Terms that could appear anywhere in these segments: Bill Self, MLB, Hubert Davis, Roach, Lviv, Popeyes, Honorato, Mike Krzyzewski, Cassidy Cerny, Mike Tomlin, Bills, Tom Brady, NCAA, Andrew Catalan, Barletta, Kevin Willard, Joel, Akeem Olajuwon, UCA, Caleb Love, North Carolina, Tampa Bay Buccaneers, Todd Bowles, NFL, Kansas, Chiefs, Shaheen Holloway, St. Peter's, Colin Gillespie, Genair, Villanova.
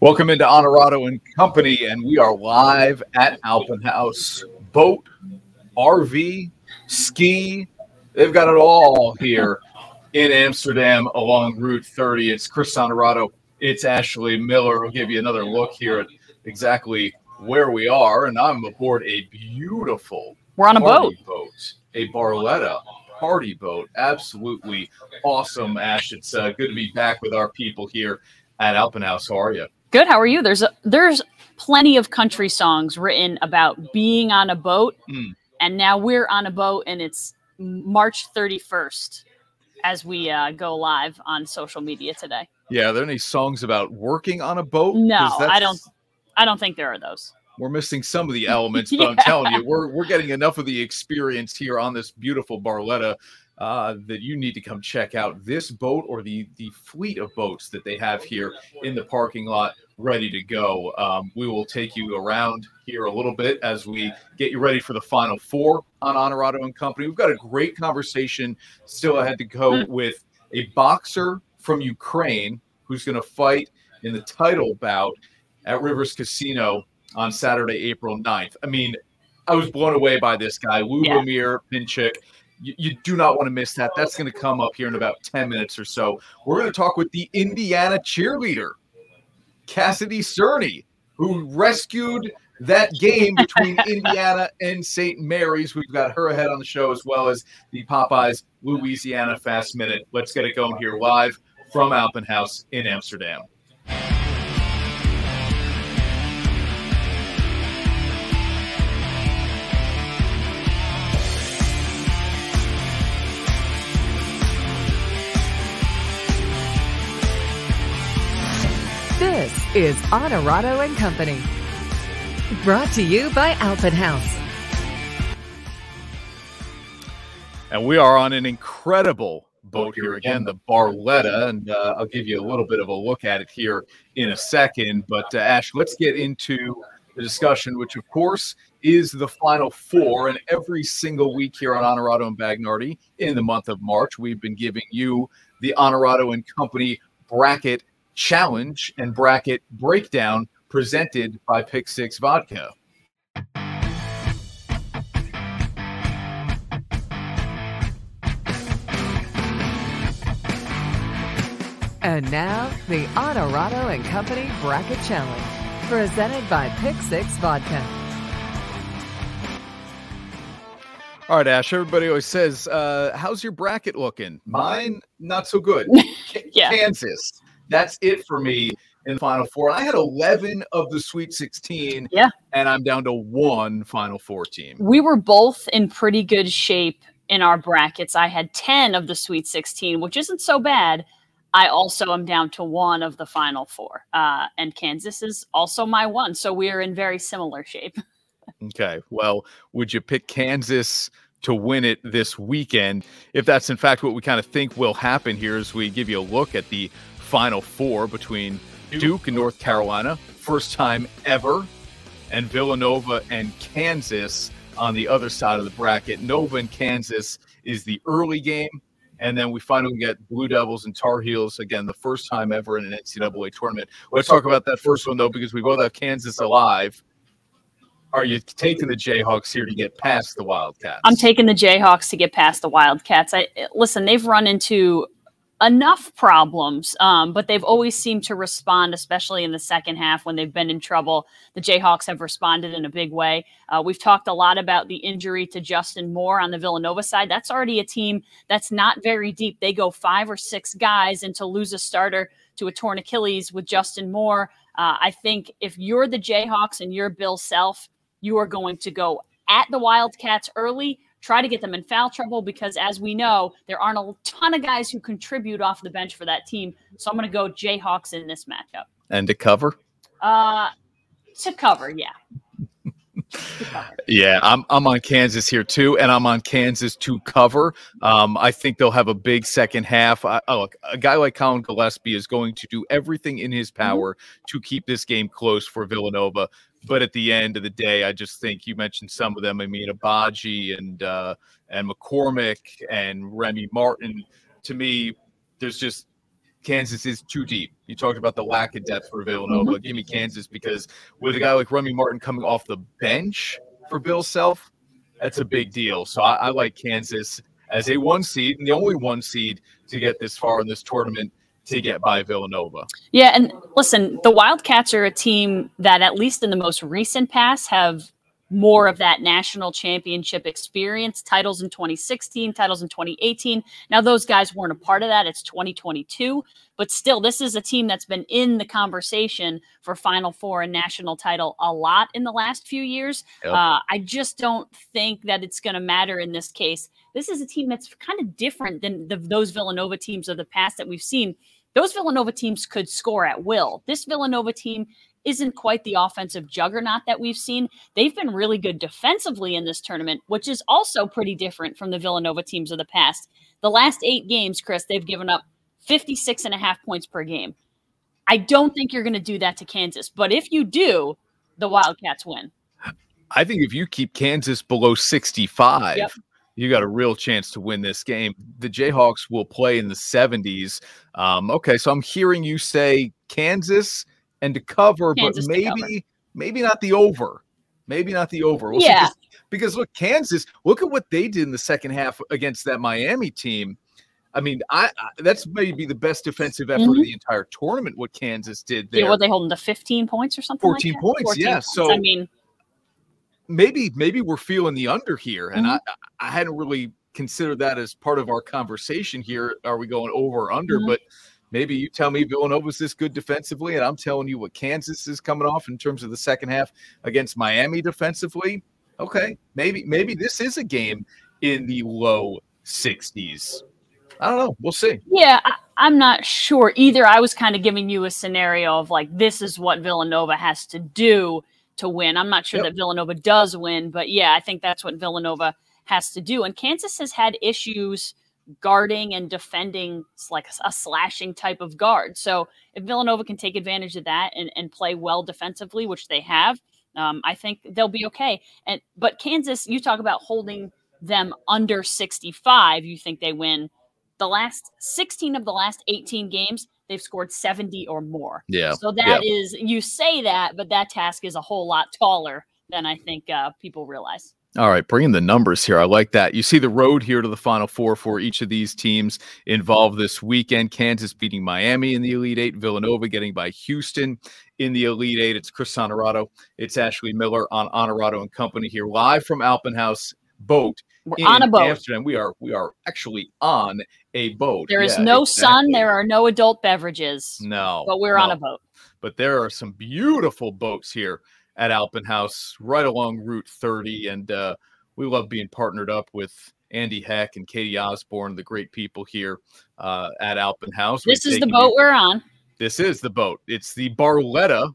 Welcome into Honorato and Company, and we are live at Alpenhaus. Boat, RV, ski, they've got it all here in Amsterdam along Route 30. It's Chris Honorato. It's Ashley Miller. We'll give you another look here at exactly where we are, and I'm aboard a beautiful boat, a Barletta party boat. Absolutely awesome, Ash. It's good to be back with our people here at Alpenhaus. How are you? Good. How are you? There's plenty of country songs written about being on a boat, and now we're on a boat, and it's March 31st as we go live on social media today. Yeah, are there any songs about working on a boat? No, I don't think there are those. We're missing some of the elements, but I'm telling you, we're getting enough of the experience here on this beautiful Barletta that you need to come check out this boat or the fleet of boats that they have here in the parking lot ready to go. We will take you around here a little bit as we get you ready for the Final Four on Honorato and Company. We've got a great conversation still ahead to go with a boxer from Ukraine who's going to fight in the title bout at Rivers Casino on Saturday, April 9th. I mean, I was blown away by this guy, Lubomir Pinchuk. You do not want to miss that. That's going to come up here in about 10 minutes or so. We're going to talk with the Indiana cheerleader, Cassidy Cerny, who rescued that game between Indiana and St. Mary's. We've got her ahead on the show, as well as the Popeyes Louisiana Fast Minute. Let's get it going here live from Alpenhaus in Amsterdam. This is Honorato and Company, brought to you by Alpenhaus. And we are on an incredible boat here again, the Barletta, and I'll give you a little bit of a look at it here in a second. But Ash, let's get into the discussion, which of course is the Final Four. And every single week here on Honorato and Bagnardi in the month of March, we've been giving you the Honorato and Company bracket challenge and bracket breakdown presented by Pick Six Vodka. And now the Honorato and Company bracket challenge presented by Pick Six Vodka. All right, Ash, everybody always says, how's your bracket looking? Mine, not so good. Kansas. That's it for me in the Final Four. I had 11 of the Sweet 16, and I'm down to one Final Four team. We were both in pretty good shape in our brackets. I had 10 of the Sweet 16, which isn't so bad. I also am down to one of the Final Four, and Kansas is also my one, so we are in very similar shape. Okay, well, would you pick Kansas to win it this weekend? If that's, in fact, what we kind of think will happen here as we give you a look at the Final Four between Duke and North Carolina, first time ever, and Villanova and Kansas on the other side of the bracket. Nova and Kansas is the early game, and then we finally get Blue Devils and Tar Heels, again, the first time ever in an NCAA tournament. Let's talk about that first one, though, because we both have Kansas alive. Are you taking the Jayhawks here to get past the Wildcats? I'm taking the Jayhawks to get past the Wildcats. Listen, they've run into enough problems, but they've always seemed to respond, especially in the second half when they've been in trouble. The Jayhawks have responded in a big way. We've talked a lot about the injury to Justin Moore on the Villanova side. That's already a team that's not very deep. They go 5 or 6 guys, and to lose a starter to a torn Achilles with Justin Moore, I think if you're the Jayhawks and you're Bill Self, you are going to go at the Wildcats early, try to get them in foul trouble, because as we know, there aren't a ton of guys who contribute off the bench for that team. So I'm going to go Jayhawks in this matchup. And to cover? To cover, yeah. Yeah, I'm on Kansas here too, and I'm on Kansas to cover. I think they'll have a big second half. Look, a guy like Colin Gillespie is going to do everything in his power to keep this game close for Villanova. But at the end of the day, I just think you mentioned some of them. I mean, Abaji and McCormick and Remy Martin. To me, there's just Kansas is too deep. You talked about the lack of depth for Villanova. Give me Kansas, because with a guy like Remy Martin coming off the bench for Bill Self, that's a big deal. So I like Kansas as a one seed, and the only one seed to get this far in this tournament to get by Villanova. Yeah, and listen, the Wildcats are a team that, at least in the most recent past, have more of that national championship experience, titles in 2016, titles in 2018. Now, those guys weren't a part of that. It's 2022. But still, this is a team that's been in the conversation for Final Four and national title a lot in the last few years. Yep. I just don't think that it's going to matter in this case. This is a team that's kind of different than those Villanova teams of the past that we've seen. Those Villanova teams could score at will. This Villanova team isn't quite the offensive juggernaut that we've seen. They've been really good defensively in this tournament, which is also pretty different from the Villanova teams of the past. The last 8 games, Chris, they've given up 56.5 points per game. I don't think you're going to do that to Kansas, but if you do, the Wildcats win. I think if you keep Kansas below 65, yep, you got a real chance to win this game. The Jayhawks will play in the 70s. Okay, so I'm hearing you say Kansas and to cover, Kansas, but maybe not the over. Maybe not the over. We'll see, because look, Kansas, look at what they did in the second half against that Miami team. I mean, that's maybe the best defensive effort of the entire tournament, what Kansas did there. Yeah, were they holding to 15 points or something like that? 14 points, yeah. So, I mean, maybe we're feeling the under here, and I hadn't really considered that as part of our conversation here. Are we going over or under? But maybe you tell me Villanova's this good defensively, and I'm telling you what Kansas is coming off in terms of the second half against Miami defensively. Okay, maybe this is a game in the low 60s. I don't know. We'll see. Yeah, I'm not sure either. I was kind of giving you a scenario of like, this is what Villanova has to do to win. I'm not sure that Villanova does win, but yeah, I think that's what Villanova has to do. And Kansas has had issues guarding and defending like a slashing type of guard. So if Villanova can take advantage of that and play well defensively, which they have, I think they'll be okay. But Kansas, you talk about holding them under 65, you think they win. The last 16 of the last 18 games, they've scored 70 or more. Yeah. So that is, you say that, but that task is a whole lot taller than I think people realize. All right, bringing the numbers here. I like that. You see the road here to the Final Four for each of these teams involved this weekend. Kansas beating Miami in the Elite Eight. Villanova getting by Houston in the Elite Eight. It's Chris Honorato. It's Ashley Miller on Honorato and Company here live from Alpenhaus Boat. We're on a boat. Amsterdam. We are actually on a boat. There is no sun. There are no adult beverages. No. But we're on a boat. But there are some beautiful boats here at Alpenhaus, right along Route 30. And we love being partnered up with Andy Heck and Katie Osborne, the great people here at Alpenhaus. This is the boat we're on. This is the boat. It's the Barletta.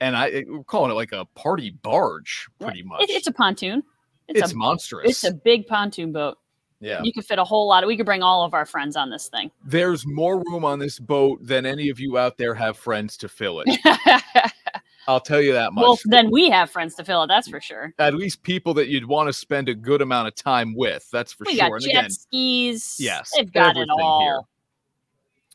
And we're calling it like a party barge, pretty much. It's a pontoon. It's monstrous. It's a big pontoon boat. Yeah. You could fit a whole lot. We could bring all of our friends on this thing. There's more room on this boat than any of you out there have friends to fill it. I'll tell you that much. Well, then we have friends to fill it. That's for sure. At least people that you'd want to spend a good amount of time with. That's for sure. We got jet skis. Yes. They've got it all.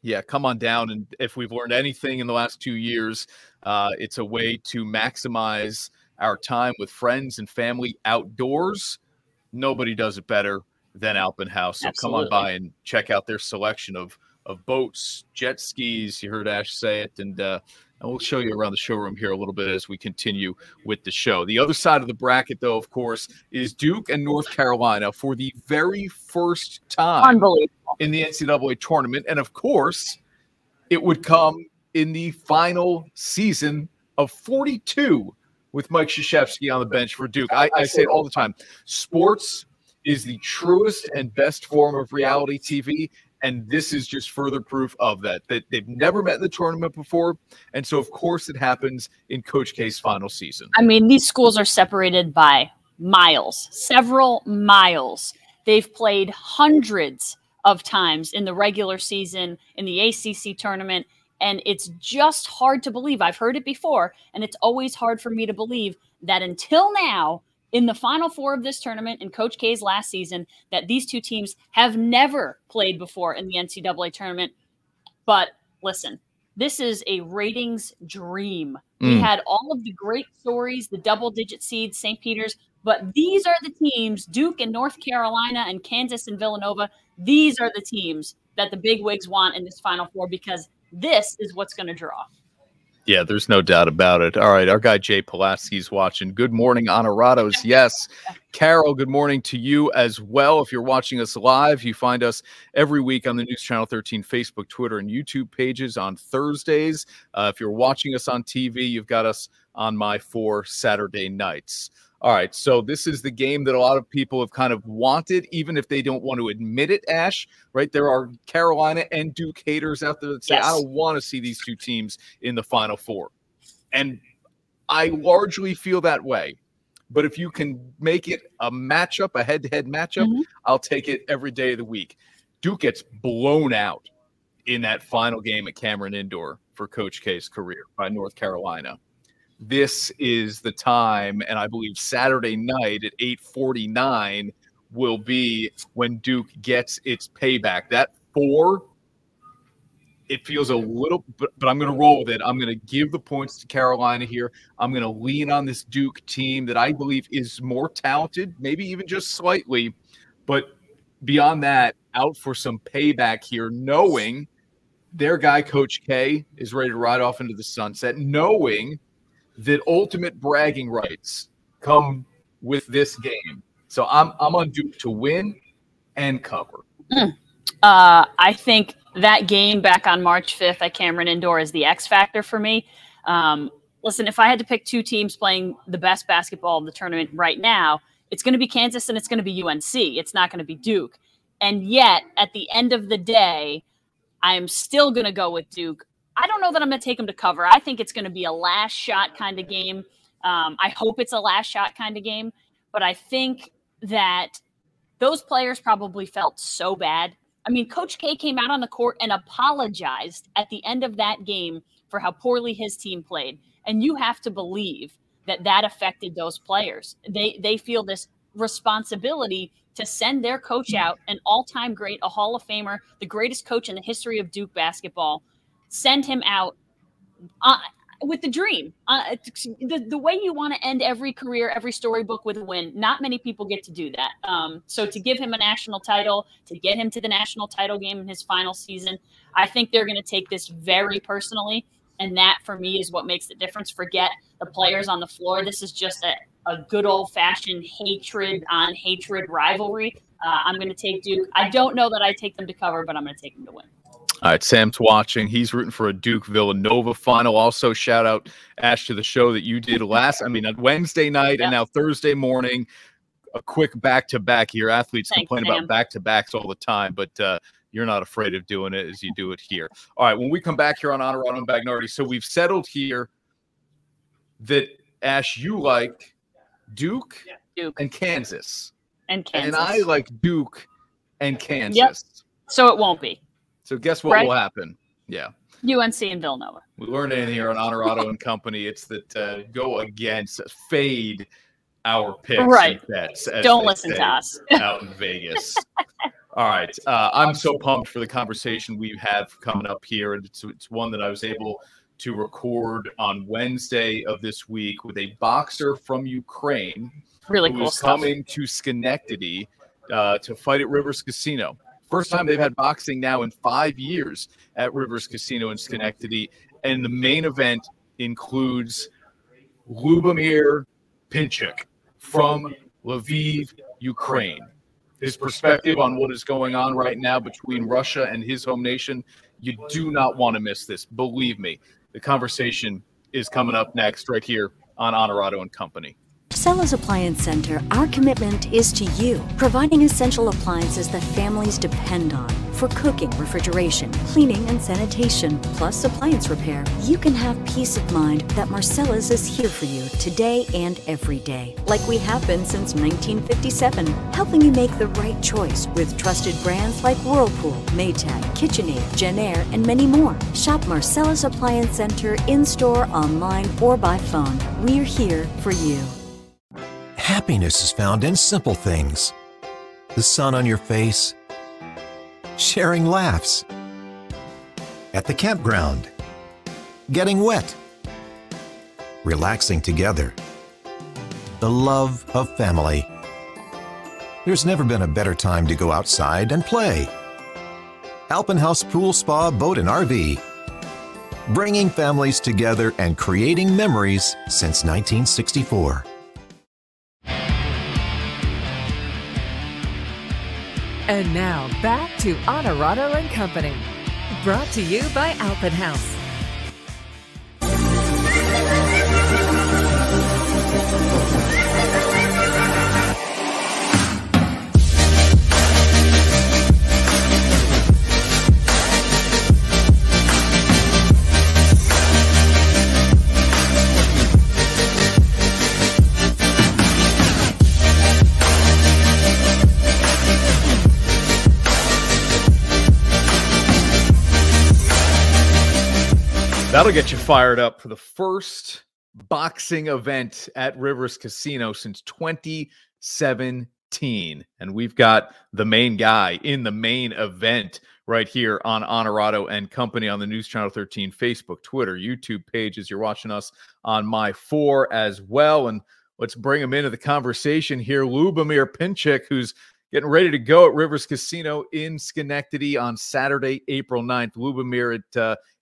Here. Yeah, come on down. And if we've learned anything in the last 2 years, it's a way to maximize our time with friends and family outdoors. Nobody does it better than Alpenhaus. So come on by and check out their selection of boats, jet skis. You heard Ash say it. And we'll show you around the showroom here a little bit as we continue with the show. The other side of the bracket, though, of course, is Duke and North Carolina for the very first time in the NCAA tournament. And, of course, it would come in the final season of 42 with Mike Krzyzewski on the bench for Duke. I say it all the time. Sports is the truest and best form of reality TV, and this is just further proof of that. That they've never met in the tournament before, and so, of course, it happens in Coach K's final season. I mean, these schools are separated by miles, several miles. They've played hundreds of times in the regular season, in the ACC tournament, and it's just hard to believe. I've heard it before, and it's always hard for me to believe that until now, in the Final Four of this tournament and Coach K's last season, that these two teams have never played before in the NCAA tournament. But listen, this is a ratings dream. We had all of the great stories, the double-digit seeds, St. Peter's, but these are the teams, Duke and North Carolina and Kansas and Villanova, these are the teams that the big wigs want in this Final Four because this is what's going to draw. Yeah, there's no doubt about it. All right, our guy Jay Pulaski's watching. Good morning, Honoratos. Yes. Carol, good morning to you as well. If you're watching us live, you find us every week on the News Channel 13 Facebook, Twitter, and YouTube pages on Thursdays. If you're watching us on TV, you've got us on My4 Saturday nights. All right, so this is the game that a lot of people have kind of wanted, even if they don't want to admit it, Ash, right? There are Carolina and Duke haters out there that say, yes, I don't want to see these two teams in the Final Four. And I largely feel that way. But if you can make it a matchup, a head-to-head matchup, I'll take it every day of the week. Duke gets blown out in that final game at Cameron Indoor for Coach K's career by North Carolina. This is the time, and I believe Saturday night at 8:49 will be when Duke gets its payback. That four, it feels a little, but I'm going to roll with it. I'm going to give the points to Carolina here. I'm going to lean on this Duke team that I believe is more talented, maybe even just slightly, but beyond that, out for some payback here, knowing their guy, Coach K, is ready to ride off into the sunset, knowing that ultimate bragging rights come with this game. So I'm on Duke to win and cover. I think that game back on March 5th at Cameron Indoor is the X factor for me. Listen, if I had to pick two teams playing the best basketball in the tournament right now, it's going to be Kansas and it's going to be UNC. It's not going to be Duke. And yet, at the end of the day, I'm still going to go with Duke. I don't know that I'm going to take them to cover. I think it's going to be a last shot kind of game. I hope it's a last shot kind of game, but I think that those players probably felt so bad. I mean, Coach K came out on the court and apologized at the end of that game for how poorly his team played. And you have to believe that that affected those players. They feel this responsibility to send their coach out, an all-time great, a Hall of Famer, the greatest coach in the history of Duke basketball, send him out with the dream. The way you want to end every career, every storybook with a win, not many people get to do that. So to give him a national title, to get him to the national title game in his final season, I think they're going to take this very personally. And that, for me, is what makes the difference. Forget the players on the floor. This is just a good old-fashioned hatred-on-hatred rivalry. I'm going to take Duke. I don't know that I take them to cover, but I'm going to take them to win. All right, Sam's watching. He's rooting for a Duke-Villanova final. Also, shout out, Ash, to the show that you did on Wednesday night and now Thursday morning. A quick back-to-back here. Athletes complain about back-to-backs all the time, but you're not afraid of doing it as you do it here. All right, when we come back here on Honorato and Bagnardi, so we've settled here that, Ash, you like Duke. And Kansas. And I like Duke and Kansas. Yep. So it won't be. So guess what will happen? Yeah. UNC and Villanova. We learned in here on Honorato and Company. It's that go against, fade our picks. Right. Don't listen to us. Out in Vegas. All right. I'm so pumped for the conversation we have coming up here. And it's one that I was able to record on Wednesday of this week with a boxer from Ukraine. Really cool stuff. Who is coming to Schenectady to fight at Rivers Casino. First time they've had boxing now in 5 years at Rivers Casino in Schenectady. And the main event includes Lubomir Pinchuk from Lviv, Ukraine. His perspective on what is going on right now between Russia and his home nation, you do not want to miss this. Believe me, the conversation is coming up next right here on Honorato and Company. Marcella's Appliance Center, our commitment is to you, providing essential appliances that families depend on for cooking, refrigeration, cleaning, and sanitation, plus appliance repair. You can have peace of mind that Marcella's is here for you today and every day, like we have been since 1957, helping you make the right choice with trusted brands like Whirlpool, Maytag, KitchenAid, Genair, and many more. Shop Marcella's Appliance Center in-store, online, or by phone. We're here for you. Happiness is found in simple things. The sun on your face, sharing laughs, at the campground, getting wet, relaxing together, the love of family. There's never been a better time to go outside and play. Alpenhaus Pool Spa Boat and RV, bringing families together and creating memories since 1964. And now back to Honorato and Company, brought to you by Alpenhaus. That'll get you fired up for the first boxing event at Rivers Casino since 2017. And we've got the main guy in the main event right here on Honorato and Company on the News Channel 13 Facebook, Twitter, YouTube pages. You're watching us on My4 as well. And let's bring him into the conversation here. Lubomir Pinchuk, who's getting ready to go at Rivers Casino in Schenectady on Saturday, April 9th. Lubomir,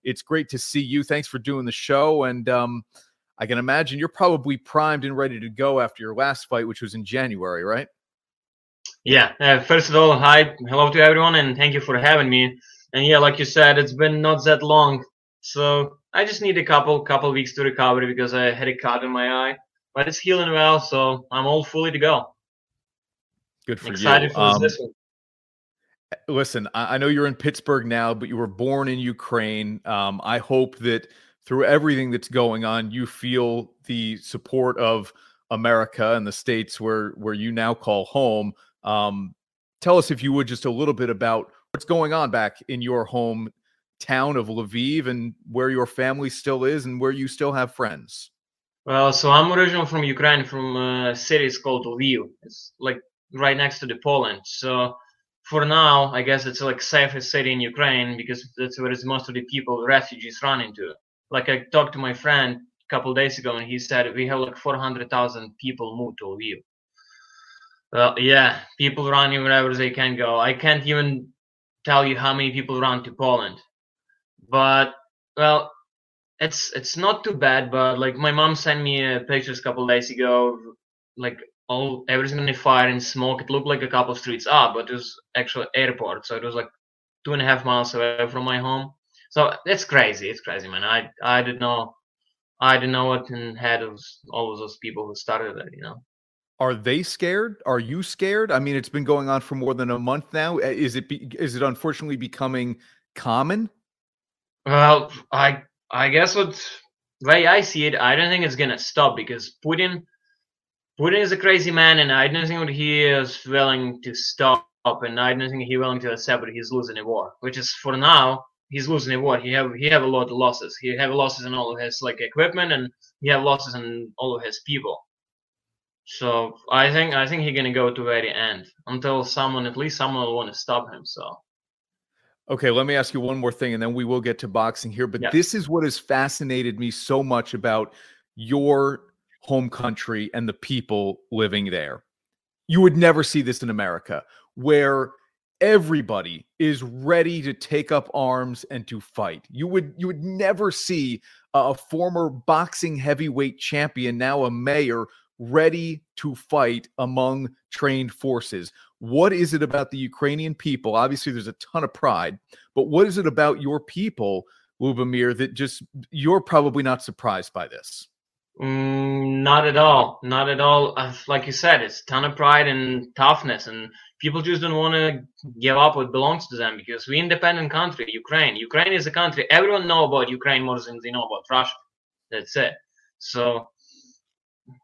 it's great to see you. Thanks for doing the show. And I can imagine you're probably primed and ready to go after your last fight, which was in January, right? Yeah. First of all, hi. Hello to everyone, and thank you for having me. And yeah, like you said, it's been not that long. So I just need a couple weeks to recover because I had a cut in my eye. But it's healing well, so I'm all fully to go. Good for you. Listen, I know you're in Pittsburgh now, but you were born in Ukraine. I hope that through everything that's going on, you feel the support of America and the states where you now call home. Tell us, if you would, just a little bit about what's going on back in your hometown of Lviv and where your family still is and where you still have friends. Well, so I'm originally from Ukraine, from a city called Lviv. It's like right next to the Poland. So for now, I guess it's like safest city in Ukraine because that's where it's most of the people, refugees, run into. Like I talked to my friend a couple of days ago and he said, we have like 400,000 people moved to Lviv. Well, yeah, people run wherever they can go. I can't even tell you how many people run to Poland. But, well, it's not too bad, but like my mom sent me pictures a couple of days ago, like everything in the fire and smoke. It looked like a couple of streets up, but it was actually airport. So it was like 2.5 miles away from my home. So it's crazy. It's crazy, man. I didn't know. I didn't know what in head of all of those people who started it, you know. Are they scared? Are you scared? I mean, it's been going on for more than a month now. Is it unfortunately becoming common? Well, I guess what way I see it, I don't think it's going to stop because Putin is a crazy man, and I don't think he is willing to stop, and I don't think he's willing to accept that he's losing a war, which is, for now, he's losing a war. He have a lot of losses. He have losses in all of his like equipment, and he have losses in all of his people. So I think he's gonna go to the very end until at least someone will want to stop him. So. Okay, let me ask you one more thing, and then we will get to boxing here. But yeah, this is what has fascinated me so much about your home country and the people living there. You would never see this in America, where everybody is ready to take up arms and to fight. You would never see a former boxing heavyweight champion, now a mayor, ready to fight among trained forces. What is it about the Ukrainian people? Obviously, there's a ton of pride, but what is it about your people, Lubomir, that just, you're probably not surprised by this? Not at all. Not at all. Like you said, it's a ton of pride and toughness, and people just don't want to give up what belongs to them because we're an independent country, Ukraine. Ukraine is a country. Everyone knows about Ukraine more than they know about Russia. That's it. So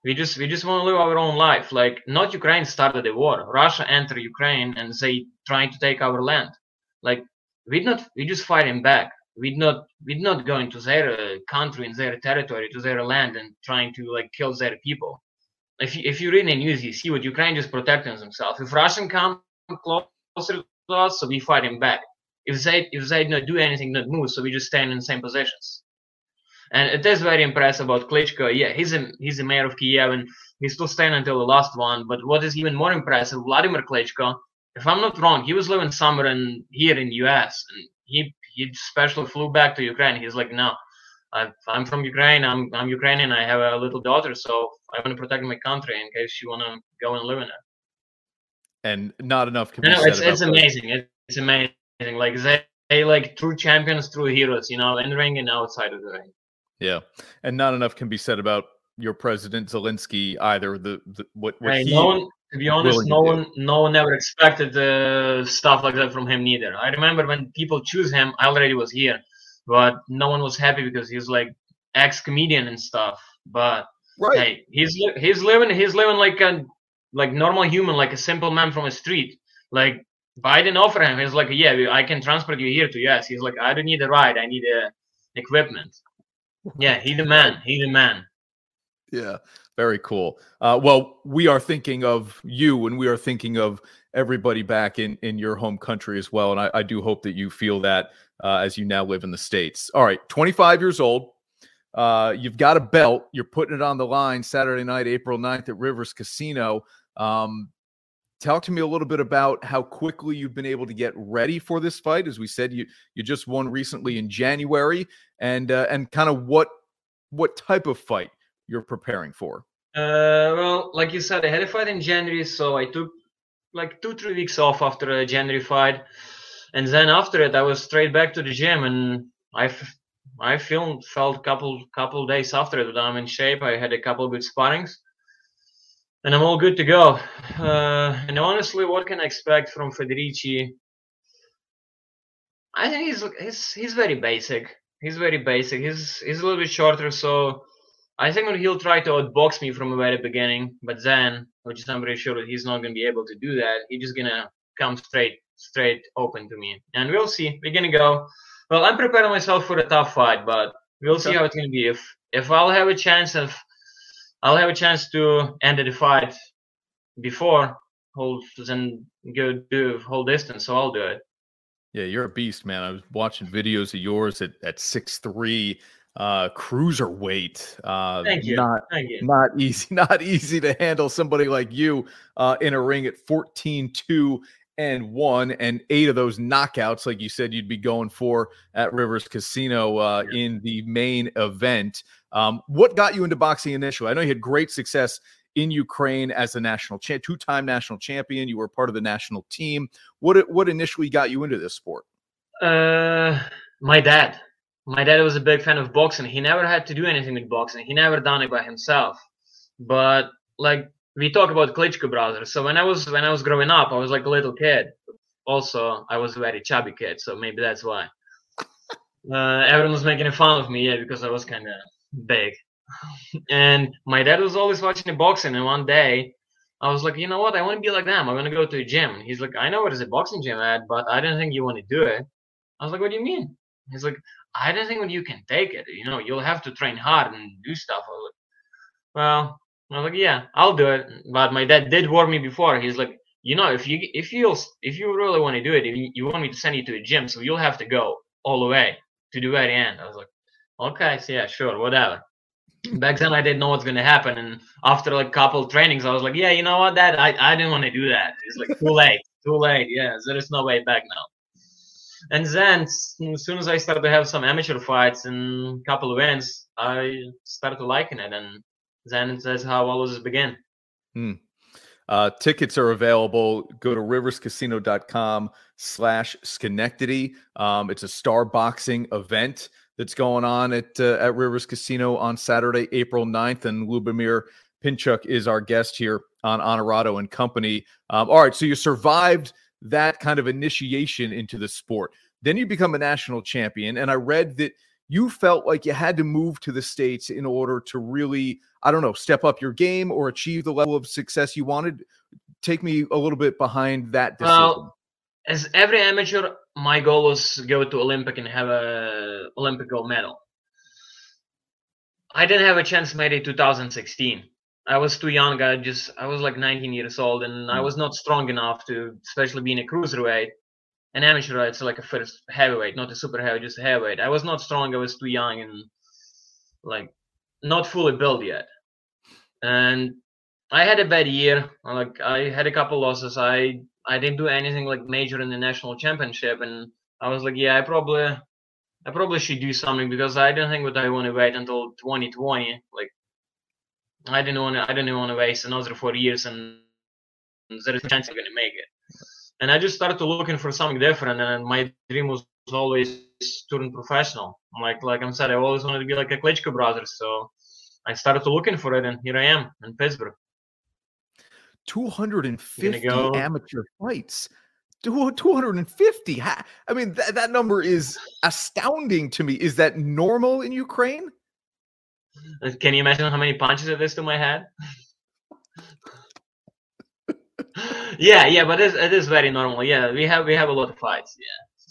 we just want to live our own life. Like, not Ukraine started the war. Russia entered Ukraine and they trying to take our land. Like, we just fighting back. We're not going to their country and their territory, to their land, and trying to like kill their people. If you read the news, you see what Ukraine just protecting themselves. If Russian come closer to us, so we fight him back. If Zaid not do anything, not move, so we just stand in the same positions. And it is very impressive about Klitschko. Yeah, he's the mayor of Kiev, and he still stand until the last one. But what is even more impressive, Vladimir Klitschko, if I'm not wrong, he was living somewhere here in the U.S. And he specially flew back to Ukraine. He's like, no, I'm from Ukraine. I'm Ukrainian. I have a little daughter, so I want to protect my country in case she want to go and live in it. And not enough can be said about it's amazing. It's amazing. Like they like true champions, true heroes, you know, in the ring and outside of the ring. Yeah, and not enough can be said about your president Zelensky either. No one ever expected stuff like that from him neither. I remember when people choose him, I already was here, but no one was happy because he's like ex-comedian and stuff. But right, hey, he's living like a normal human, like a simple man from a street. Like Biden offered him, he's like, yeah, I can transport you here to US. He's like, I don't need a ride, I need equipment. Yeah, he the man. Yeah, very cool. Well, we are thinking of you, and we are thinking of everybody back in your home country as well. And I do hope that you feel that as you now live in the States. All right, 25 years old. You've got a belt. You're putting it on the line Saturday night, April 9th at Rivers Casino. Talk to me a little bit about how quickly you've been able to get ready for this fight. As we said, you just won recently in January, and kind of what type of fight you're preparing for. Well, like you said, I had a fight in January, so I took like 2-3 weeks off after a January fight, and then after it, I was straight back to the gym, and I felt couple days after it that I'm in shape. I had a couple good sparrings. And I'm all good to go. And honestly, what can I expect from Federici? I think he's very basic. He's a little bit shorter, so I think he'll try to outbox me from the very beginning. But then, which I'm pretty sure that he's not going to be able to do that. He's just going to come straight open to me. And we'll see. We're going to go. Well, I'm preparing myself for a tough fight, but we'll see how it's going to be. If I'll have a chance of... I'll have a chance to end the fight before go do whole distance, so I'll do it. Yeah, you're a beast, man. I was watching videos of yours at 6'3", cruiserweight. Thank you. Not easy to handle somebody like you in a ring at 14-2-1, and 8 of those knockouts, like you said, you'd be going for at Rivers Casino in the main event. What got you into boxing initially? I know you had great success in Ukraine as a two-time national champion. You were part of the national team. What initially got you into this sport? My dad. My dad was a big fan of boxing. He never had to do anything with boxing. He never done it by himself. But like we talk about Klitschko brothers. So when I was growing up, I was like a little kid. Also, I was a very chubby kid, so maybe that's why. Everyone was making fun of me, yeah, because I was kind of big. And my dad was always watching the boxing, and one day I was like, you know what, I want to be like them. I want to go to a gym. And he's like, I know there's a boxing gym at, but I don't think you want to do it. I was like, what do you mean? He's like, I don't think you can take it. You know, you'll have to train hard and do stuff. I was like, well, I was like, yeah, I'll do it. But my dad did warn me before. He's like, you know, if you really want to do it, you want me to send you to a gym, so you'll have to go all the way to the very end. I was like, okay, so yeah, sure, whatever. Back then I didn't know what's gonna happen, and after like a couple of trainings, I was like, yeah, you know what, Dad, I didn't want to do that. It's like too late. Yeah, there is no way back now. And then as soon as I started to have some amateur fights and a couple of wins, I started liking it, and then that's how all of this began. Tickets are available. Go to riverscasino.com/Schenectady. It's a star boxing event that's going on at Rivers Casino on Saturday, April 9th. And Lubomir Pinchuk is our guest here on Honorato and Company. All right, so you survived that kind of initiation into the sport. Then you become a national champion. And I read that you felt like you had to move to the States in order to really, I don't know, step up your game or achieve the level of success you wanted. Take me a little bit behind that decision. Well, as every amateur, my goal was to go to Olympic and have an Olympic gold medal. I didn't have a chance maybe 2016. I was too young. I was like 19 years old, and I was not strong enough to, especially being a cruiserweight, an amateur, it's like a first heavyweight, not a super heavyweight, just a heavyweight. I was not strong. I was too young and like not fully built yet. And I had a bad year. Like I had a couple losses. I didn't do anything like major in the national championship. And I was like, yeah, I probably should do something, because I don't think that I want to wait until 2020. Like I didn't want to waste another 4 years and there's a chance I'm going to make it. And I just started looking for something different. And my dream was always turn professional. Like I said, I always wanted to be like a Klitschko brother. So I started looking for it, and here I am in Pittsburgh. 250 amateur fights. 250. I mean, that number is astounding to me. Is that normal in Ukraine? Can you imagine how many punches it is to my head? Yeah, but it is very normal. Yeah, we have a lot of fights. Yeah,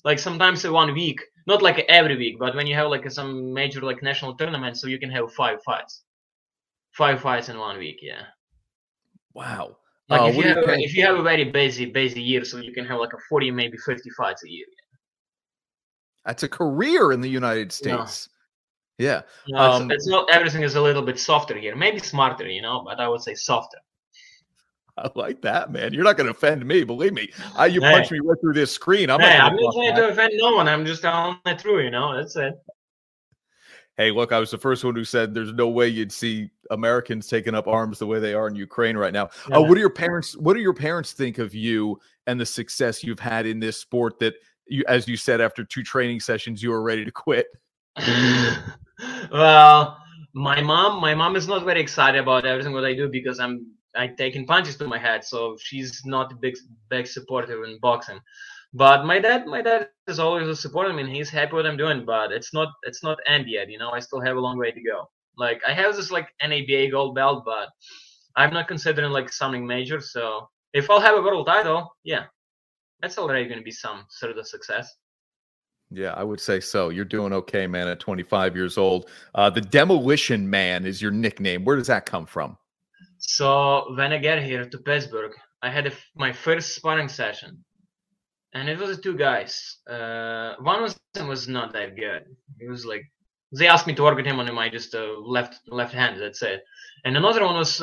like sometimes in 1 week, not like every week, but when you have like some major like national tournament, so you can have five fights in 1 week. Yeah. Wow. Like if you have a very busy year, so you can have like a 40, maybe 50 fights a year. That's a career in the United States. No. Yeah. No, it's not. Everything is a little bit softer here. Maybe smarter, but I would say softer. I like that, man. You're not going to offend me. Believe me. You punch me right through this screen. I'm not trying to offend no one. I'm just telling it through, That's it. Hey, look, I was the first one who said there's no way you'd see Americans taking up arms the way they are in Ukraine right now. Yeah. What do your parents think of you and the success you've had in this sport that, you, as you said, after 2 training sessions, you were ready to quit? Well, my mom is not very excited about everything that I do, because I'm taking punches to my head, so she's not a big supportive in boxing. But my dad is always supporting me, and he's happy what I'm doing. But it's not end yet, I still have a long way to go. Like I have this like NABA gold belt, but I'm not considering like something major. So if I'll have a world title, yeah, that's already going to be some sort of success. Yeah, I would say so. You're doing okay, man. At 25 years old, the Demolition Man is your nickname. Where does that come from? So when I get here to Pittsburgh, I had my first sparring session. And it was 2 guys. One of them was not that good. He was like, they asked me to work with him on my just left hand. That's it. And another one was,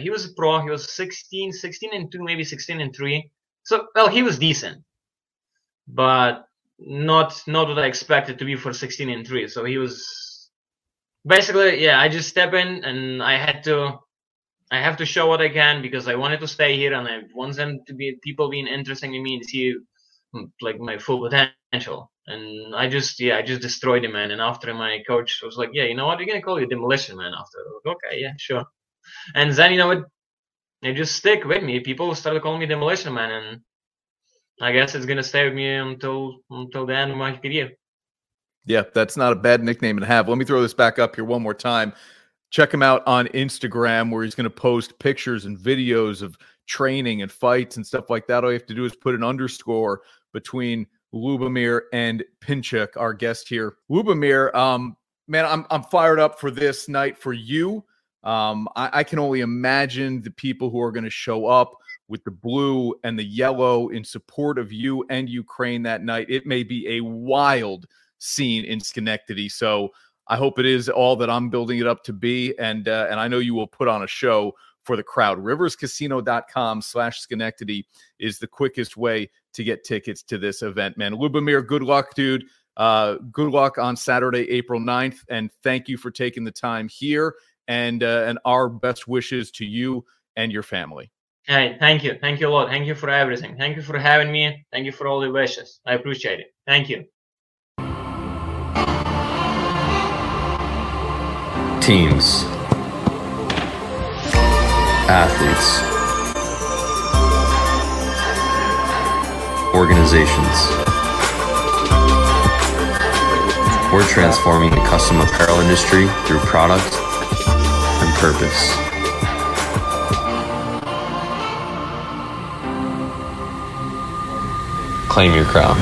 he was a pro. He was 16 and 2, maybe 16 and 3. So well, he was decent, but not what I expected to be for 16 and 3. So he was basically, yeah. I just step in, and I have to show what I can, because I wanted to stay here, and I want them to be people being interesting in me and see like my full potential. And I just destroyed him, man. And after, my coach was like, yeah, you know what, we're gonna call you Demolition Man after. I was like, okay, yeah, sure. And then it just stick with me. People started calling me Demolition Man, and I guess it's gonna stay with me until the end of my career. Yeah, that's not a bad nickname to have. Let me throw this back up here one more time. Check him out on Instagram, where he's going to post pictures and videos of training and fights and stuff like that. All you have to do is put an underscore between Lubomir and Pinchuk, our guest here. Lubomir, man, I'm fired up for this night for you. I can only imagine the people who are going to show up with the blue and the yellow in support of you and Ukraine that night. It may be a wild scene in Schenectady. So I hope it is all that I'm building it up to be, and I know you will put on a show for the crowd. Riverscasino.com/Schenectady is the quickest way to get tickets to this event, man. Lubomir, good luck, dude. Good luck on Saturday, April 9th, and thank you for taking the time here, and our best wishes to you and your family. Hey, thank you. Thank you a lot. Thank you for everything. Thank you for having me. Thank you for all the wishes. I appreciate it. Thank you. Teams, athletes, organizations. We're transforming the custom apparel industry through product and purpose. Claim your crown.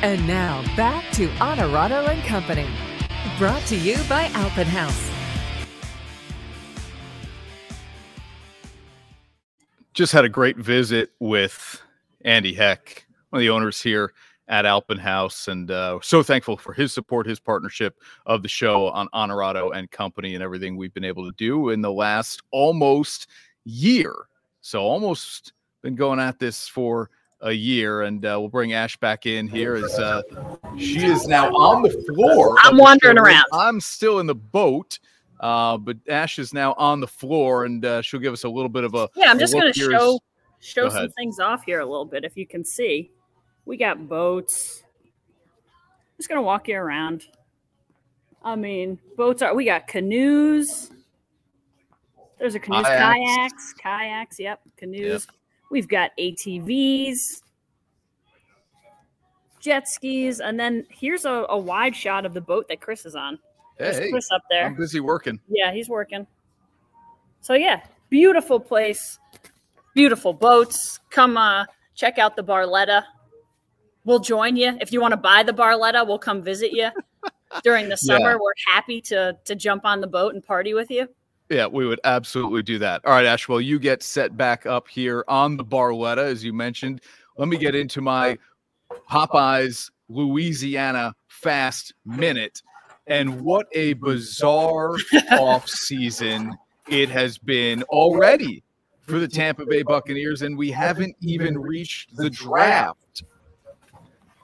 And now, back to Honorato & Company, brought to you by Alpenhaus. Just had a great visit with Andy Heck, one of the owners here at Alpenhaus, and so thankful for his support, his partnership of the show on Honorato and Company and everything we've been able to do in the last almost year. So almost been going at this for a year, and we'll bring Ash back in here as she is now on the floor. I'm wandering around. I'm still in the boat, but Ash is now on the floor, and she'll give us a little bit of a I'm just going to show some things off here a little bit. If you can see, we got boats. Just going to walk you around. I mean, boats are, we got canoes. There's a canoes, kayaks. Yep. Canoes. Yep. We've got ATVs, jet skis. And then here's a wide shot of the boat that Chris is on. Hey, Chris up there. I'm busy working. Yeah, he's working. So yeah, beautiful place. Beautiful boats. Come check out the Barletta. We'll join you. If you want to buy the Barletta, we'll come visit you during the summer. Yeah. We're happy to jump on the boat and party with you. Yeah, we would absolutely do that. All right, Ash, well, you get set back up here on the Barletta, as you mentioned. Let me get into my Popeyes Louisiana Fast Minute. And what a bizarre offseason it has been already for the Tampa Bay Buccaneers, and we haven't even reached the draft.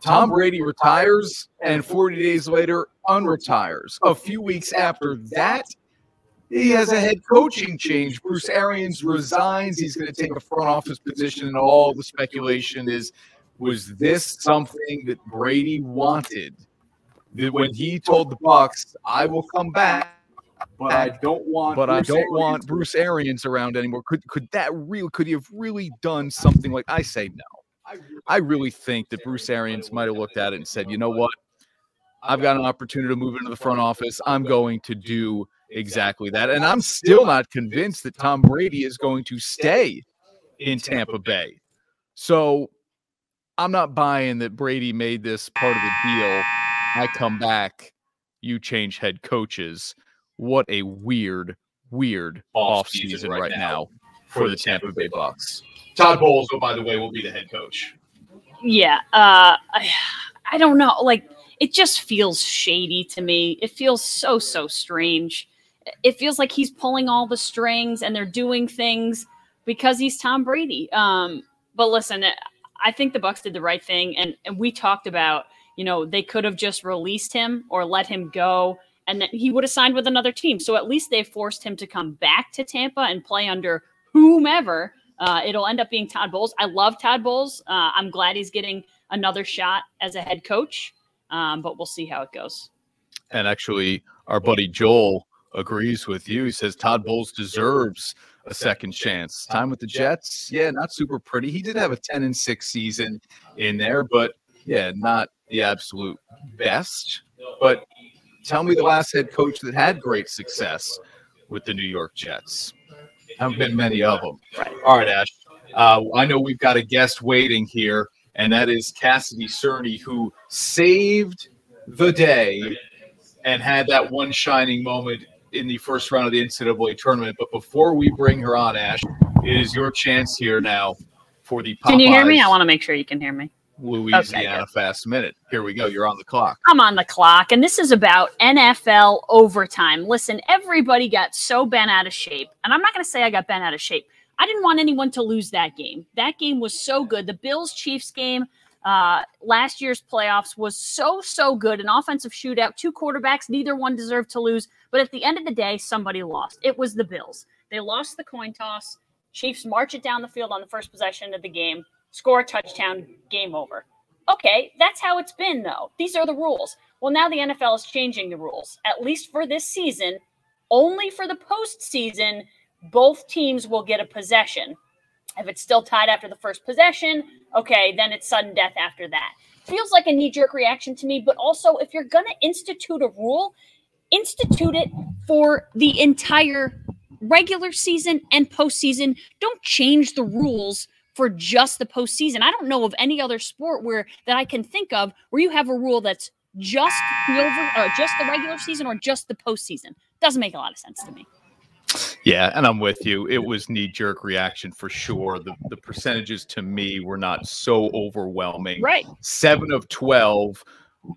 Tom Brady retires, and 40 days later, unretires. A few weeks after that, he has a head coaching change. Bruce Arians resigns. He's going to take a front office position, and all the speculation is, was this something that Brady wanted? When he told the Bucs, I will come back, but I don't want Bruce Arians around anymore. Could he have really done something like, I say no. I really think that Bruce Arians might have looked at it and said, you know what? I've got an opportunity to move into the front office. I'm going to do exactly that. And I'm still not convinced that Tom Brady is going to stay in Tampa Bay. So I'm not buying that Brady made this part of the deal. I come back, you change head coaches. What a weird, weird offseason right now for the Tampa Bay Bucs. Todd Bowles, who, by the way, will be the head coach. Yeah. I don't know. Like, it just feels shady to me. It feels so, so strange. It feels like he's pulling all the strings and they're doing things because he's Tom Brady. But listen, I think the Bucs did the right thing. And we talked about, you know, they could have just released him or let him go, and then he would have signed with another team. So at least they forced him to come back to Tampa and play under whomever. It'll end up being Todd Bowles. I love Todd Bowles. I'm glad he's getting another shot as a head coach, but we'll see how it goes. And actually, our buddy Joel agrees with you. He says Todd Bowles deserves a second chance. Time with the Jets, yeah, not super pretty. He did have a 10-6 season in there, but, yeah, not the absolute best. But tell me the last head coach that had great success with the New York Jets. Haven't been many of them. Right. All right, Ash. I know we've got a guest waiting here, and that is Cassidy Cerny, who saved the day and had that one shining moment in the first round of the NCAA tournament. But before we bring her on, Ash, it is your chance here now for the Popeyes. Can you hear me? I want to make sure you can hear me. Louisiana Fast Minute. Here we go. You're on the clock. I'm on the clock, and this is about NFL overtime. Listen, everybody got so bent out of shape, and I'm not going to say I got bent out of shape. I didn't want anyone to lose that game. That game was so good. The Bills-Chiefs game, last year's playoffs, was so, so good. An offensive shootout, two quarterbacks, neither one deserved to lose. But at the end of the day, somebody lost. It was the Bills. They lost the coin toss. Chiefs march it down the field on the first possession of the game. Score a touchdown, game over. Okay, that's how it's been, though. These are the rules. Well, now the NFL is changing the rules, at least for this season. Only for the postseason, both teams will get a possession. If it's still tied after the first possession, okay, then it's sudden death after that. Feels like a knee-jerk reaction to me, but also if you're going to institute a rule, institute it for the entire regular season and postseason. Don't change the rules for just the postseason. I don't know of any other sport that I can think of where you have a rule that's just the regular season or just the postseason. Doesn't make a lot of sense to me. Yeah, and I'm with you. It was knee-jerk reaction for sure. The percentages to me were not so overwhelming. Right. 7 of 12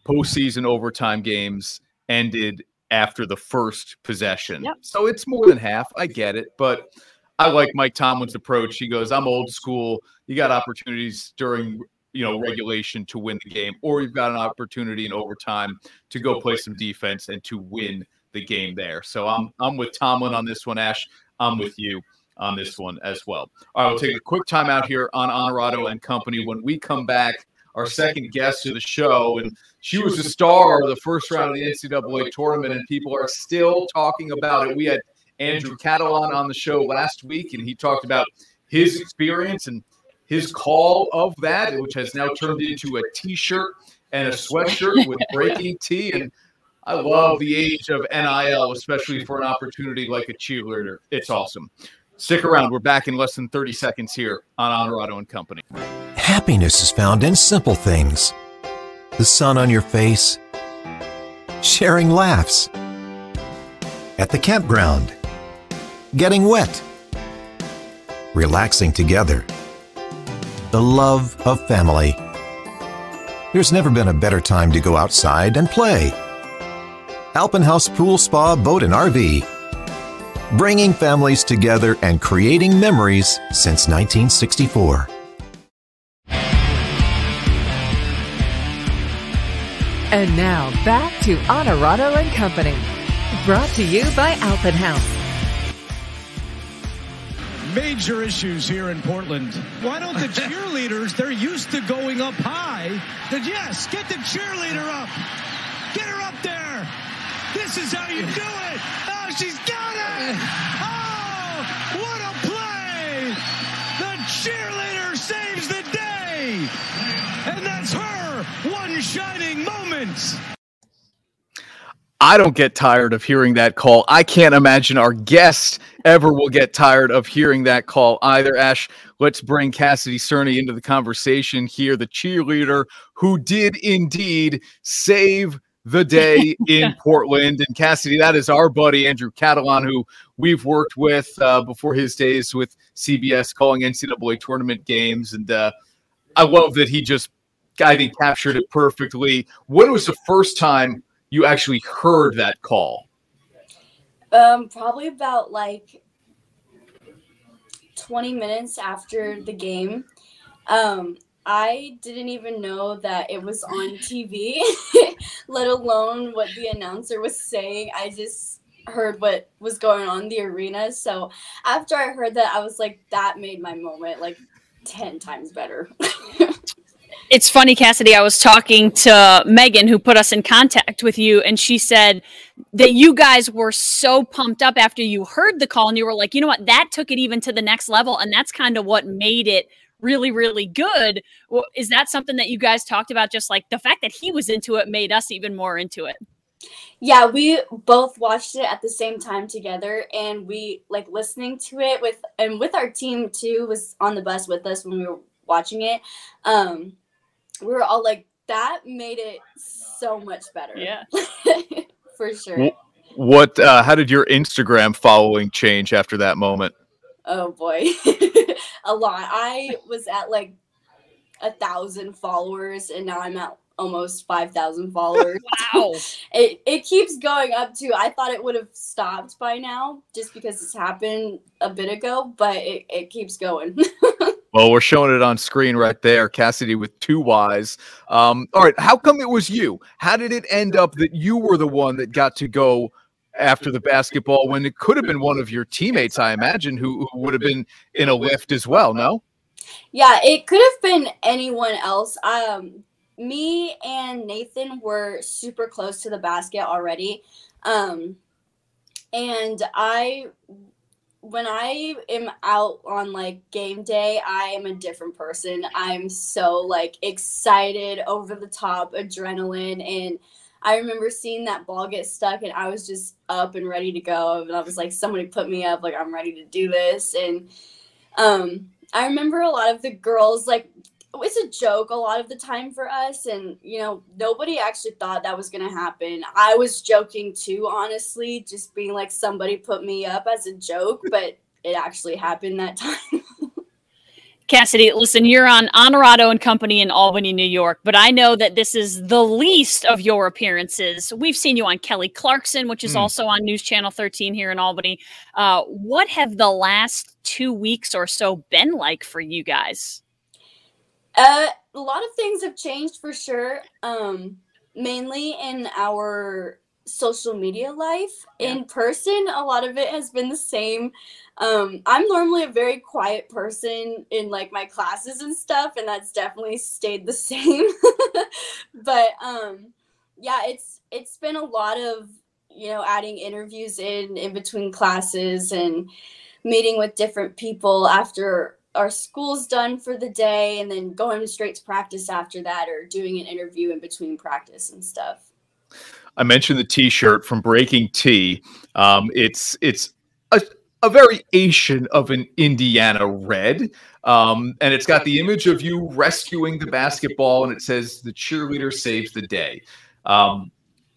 postseason overtime games ended after the first possession. Yep. So it's more than half. I get it. But I like Mike Tomlin's approach. He goes, I'm old school. You got opportunities during regulation to win the game, or you've got an opportunity in overtime to go play some defense and to win the game there. So I'm with Tomlin on this one, Ash. I'm with you on this one as well. All right, we'll take a quick time out here on Honorato and Company. When we come back, our second guest to the show, and she was the star of the first round of the NCAA tournament, and people are still talking about it. We had Andrew Catalan on the show last week, and he talked about his experience and his call of that, which has now turned into a T-shirt and a sweatshirt with breaking tea. And I love the age of NIL, especially for an opportunity like a cheerleader. It's awesome. Stick around. We're back in less than 30 seconds here on Honorato and Company. Happiness is found in simple things. The sun on your face, sharing laughs, at the campground, getting wet, relaxing together, the love of family. There's never been a better time to go outside and play. Alpenhaus Pool Spa Boat and RV, bringing families together and creating memories since 1964. And now back to Honorato and Company, brought to you by Alpenhaus. Major issues here in Portland. Why don't the cheerleaders, they're used to going up high. Yes, get the cheerleader up. Get her up there. This is how you do it. Oh, she's got it. Oh, what a play. The cheerleader saves the day. And that's her one shining moment. I don't get tired of hearing that call. I can't imagine our guest ever will get tired of hearing that call either. Ash, let's bring Cassidy Cerny into the conversation here, the cheerleader who did indeed save the day in Portland. And Cassidy, that is our buddy Andrew Catalan, who we've worked with before his days with CBS calling NCAA tournament games. And I love that he just, I think, captured it perfectly. When was the first time you actually heard that call? Probably about like 20 minutes after the game. I didn't even know that it was on TV, let alone what the announcer was saying. I just heard what was going on in the arena. So after I heard that, I was like, that made my moment like 10 times better. It's funny, Cassidy, I was talking to Megan, who put us in contact with you, and she said that you guys were so pumped up after you heard the call, and you were like, you know what, that took it even to the next level, and that's kind of what made it really, really good. Is that something that you guys talked about? Just like the fact that he was into it made us even more into it. Yeah, we both watched it at the same time together, and we like listening to it with our team too, was on the bus with us when we were watching it. We were all like, that made it so much better. Yeah, for sure. What? How did your Instagram following change after that moment? Oh boy. A lot. I was at like 1,000 followers, and now I'm at almost 5,000 followers. Wow. It keeps going up too. I thought it would have stopped by now just because it's happened a bit ago, but it keeps going. Well, we're showing it on screen right there. Cassidy with two Y's. All right. How come it was you? How did it end up that you were the one that got to go after the basketball when it could have been one of your teammates, I imagine, who would have been in a lift as well, no? Yeah, it could have been anyone else. Me and Nathan were super close to the basket already. And when I am out on like game day, I am a different person. I'm so like excited, over the top, adrenaline, and I remember seeing that ball get stuck, and I was just up and ready to go. And I was like, somebody put me up, like, I'm ready to do this. And I remember a lot of the girls, like, it's a joke a lot of the time for us. And, you know, nobody actually thought that was going to happen. I was joking too, honestly, just being like, somebody put me up as a joke, but it actually happened that time. Cassidy, listen, you're on Honorato and Company in Albany, New York, but I know that this is the least of your appearances. We've seen you on Kelly Clarkson, which is also on News Channel 13 here in Albany. What have the last 2 weeks or so been like for you guys? A lot of things have changed for sure, mainly in our social media life. Yeah. In person, a lot of it has been the same. I'm normally a very quiet person in like my classes and stuff, and that's definitely stayed the same. But yeah, it's been a lot of, you know, adding interviews in between classes and meeting with different people after our school's done for the day, and then going straight to practice after that, or doing an interview in between practice and stuff. I mentioned the T-shirt from Breaking Tea. It's a variation of an Indiana red, and it's got the image of you rescuing the basketball, and it says the cheerleader saves the day.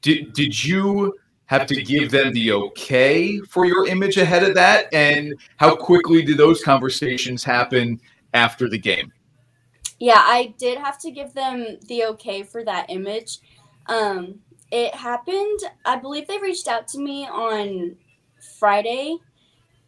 Did you have to give them the okay for your image ahead of that, and how quickly did those conversations happen after the game? Yeah, I did have to give them the okay for that image. It happened, I believe they reached out to me on Friday,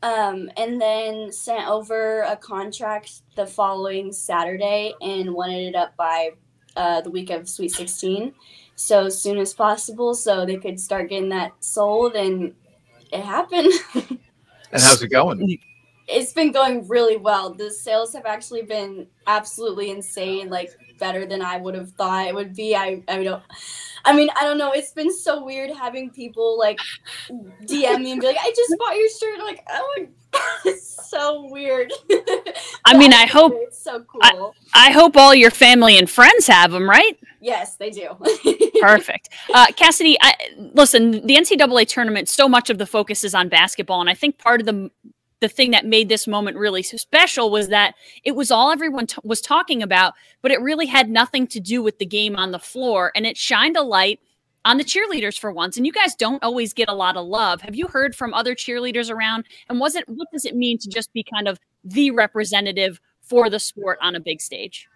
and then sent over a contract the following Saturday and wanted it up by the week of Sweet 16, so as soon as possible, so they could start getting that sold, and it happened. And how's it going? It's been going really well. The sales have actually been absolutely insane, like better than I would have thought it would be. I mean, I don't know. It's been so weird having people like DM me and be like, I just bought your shirt. I'm like, oh my God, it's so weird. I mean, I hope it's so cool. I hope all your family and friends have them, right? Yes, they do. Perfect. Cassidy, listen, the NCAA tournament, so much of the focus is on basketball. And I think part of the thing that made this moment really so special was that it was all everyone was talking about, but it really had nothing to do with the game on the floor. And it shined a light on the cheerleaders for once. And you guys don't always get a lot of love. Have you heard from other cheerleaders around? And what does it mean to just be kind of the representative for the sport on a big stage?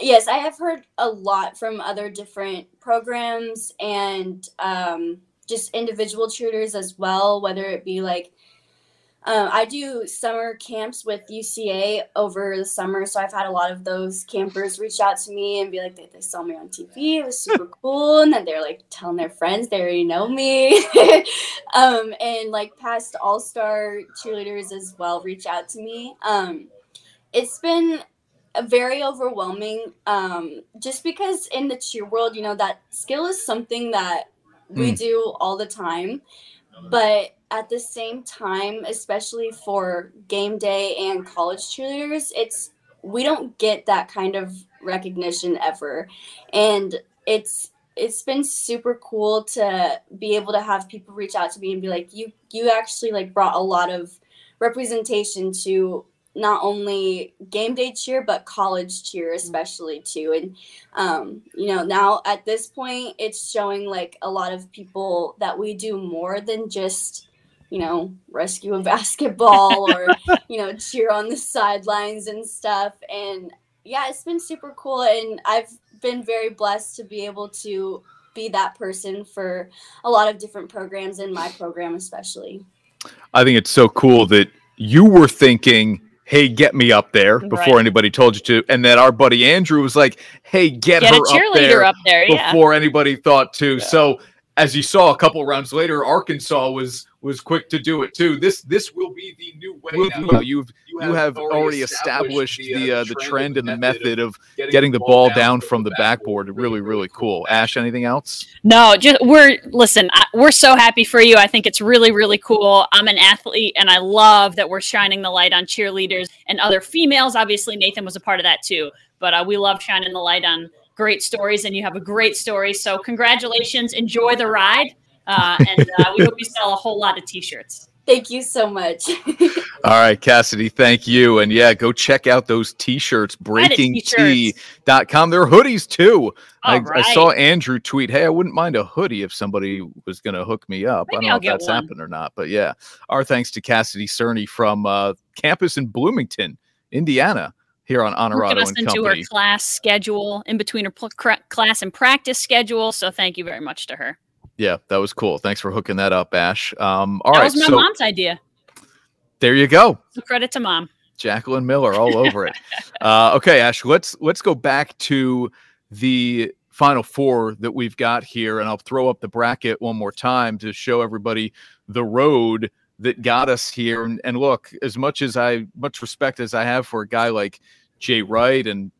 Yes, I have heard a lot from other different programs and just individual cheerleaders as well, whether it be like, I do summer camps with UCA over the summer, so I've had a lot of those campers reach out to me and be like, they saw me on TV, it was super cool, and then they're like telling their friends they already know me. And like past all-star cheerleaders as well reach out to me. It's been very overwhelming, just because in the cheer world, you know, that skill is something that we do all the time, but at the same time, especially for game day and college cheerleaders, we don't get that kind of recognition ever. And it's been super cool to be able to have people reach out to me and be like, you actually like brought a lot of representation to not only game day cheer, but college cheer especially too. And, you know, now at this point, it's showing like a lot of people that we do more than just, you know, rescue a basketball or, you know, cheer on the sidelines and stuff. And yeah, it's been super cool. And I've been very blessed to be able to be that person for a lot of different programs, and my program especially. I think it's so cool that you were thinking, hey, get me up there before anybody told you to. And then our buddy Andrew was like, hey, get her up there before anybody thought to. Yeah. So as you saw a couple rounds later, Arkansas was quick to do it too. This will be the new way now. You have already established the trend and the method of getting the ball down from the backboard. Really cool. Ash, anything else? No, just we're so happy for you. I think it's really cool. I'm an athlete, and I love that we're shining the light on cheerleaders and other females. Obviously, Nathan was a part of that too, but we love shining the light on great stories, and you have a great story. So congratulations. Enjoy the ride. And we hope you sell a whole lot of T-shirts. Thank you so much. All right, Cassidy, thank you. And yeah, go check out those t-shirts, breakingtea.com. There are hoodies too. I saw Andrew tweet, hey, I wouldn't mind a hoodie if somebody was going to hook me up. Maybe I don't know if that's happened or not, but yeah. Our thanks to Cassidy Cerny from campus in Bloomington, Indiana, here on Honorato and Company. Into her class schedule, in between her class and practice schedule. So thank you very much to her. Yeah, that was cool. Thanks for hooking that up, Ash. All right, that was my mom's idea. There you go. So credit to Mom. Jacqueline Miller all over it. Okay, Ash, let's go back to the Final Four that we've got here, and I'll throw up the bracket one more time to show everybody the road that got us here. And look, as much as much respect as I have for a guy like Jay Wright and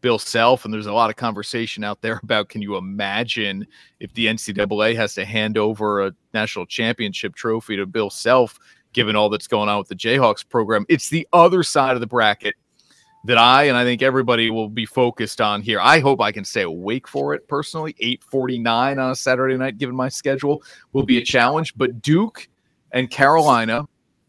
Bill Self, and there's a lot of conversation out there about, can you imagine if the NCAA has to hand over a national championship trophy to Bill Self, given all that's going on with the Jayhawks program? It's the other side of the bracket that I think everybody will be focused on here. I hope I can stay awake for it personally. 8:49 on a Saturday night, given my schedule, will be a challenge. But Duke and Carolina,